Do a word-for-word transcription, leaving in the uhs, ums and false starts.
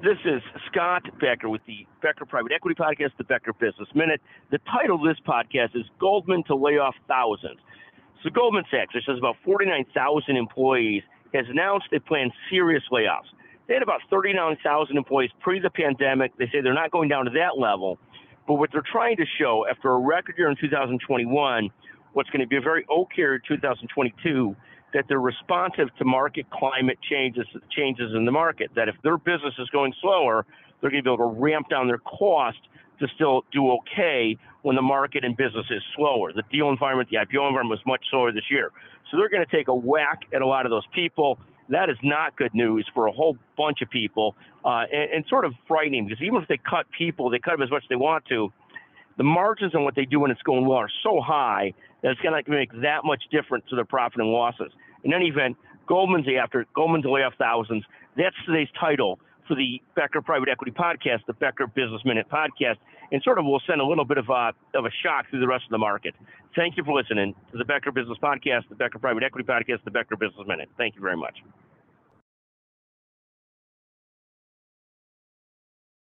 This is Scott Becker with the Becker Private Equity Podcast, the Becker Business Minute. The title of this podcast is Goldman to Lay Off Thousands. So Goldman Sachs, which has about forty-nine thousand employees, has announced they plan serious layoffs. They had about thirty-nine thousand employees pre the pandemic. They say they're not going down to that level. But what they're trying to show, after a record year in two thousand twenty-one, what's going to be a very okay year in two thousand twenty-two, that they're responsive to market climate changes, changes in the market, that if their business is going slower, they're going to be able to ramp down their cost to still do okay when the market and business is slower. The deal environment, the I P O environment was much slower this year. So they're going to take a whack at a lot of those people. That is not good news for a whole bunch of people uh, and, and sort of frightening, because even if they cut people, they cut them as much as they want to, the margins on what they do when it's going well are so high that it's not going to make that much difference to their profit and losses. In any event, Goldman's after it. Goldman's lay off thousands. That's today's title for the Becker Private Equity Podcast, the Becker Business Minute Podcast, and sort of will send a little bit of a, of a shock through the rest of the market. Thank you for listening to the Becker Business Podcast, the Becker Private Equity Podcast, the Becker Business Minute. Thank you very much.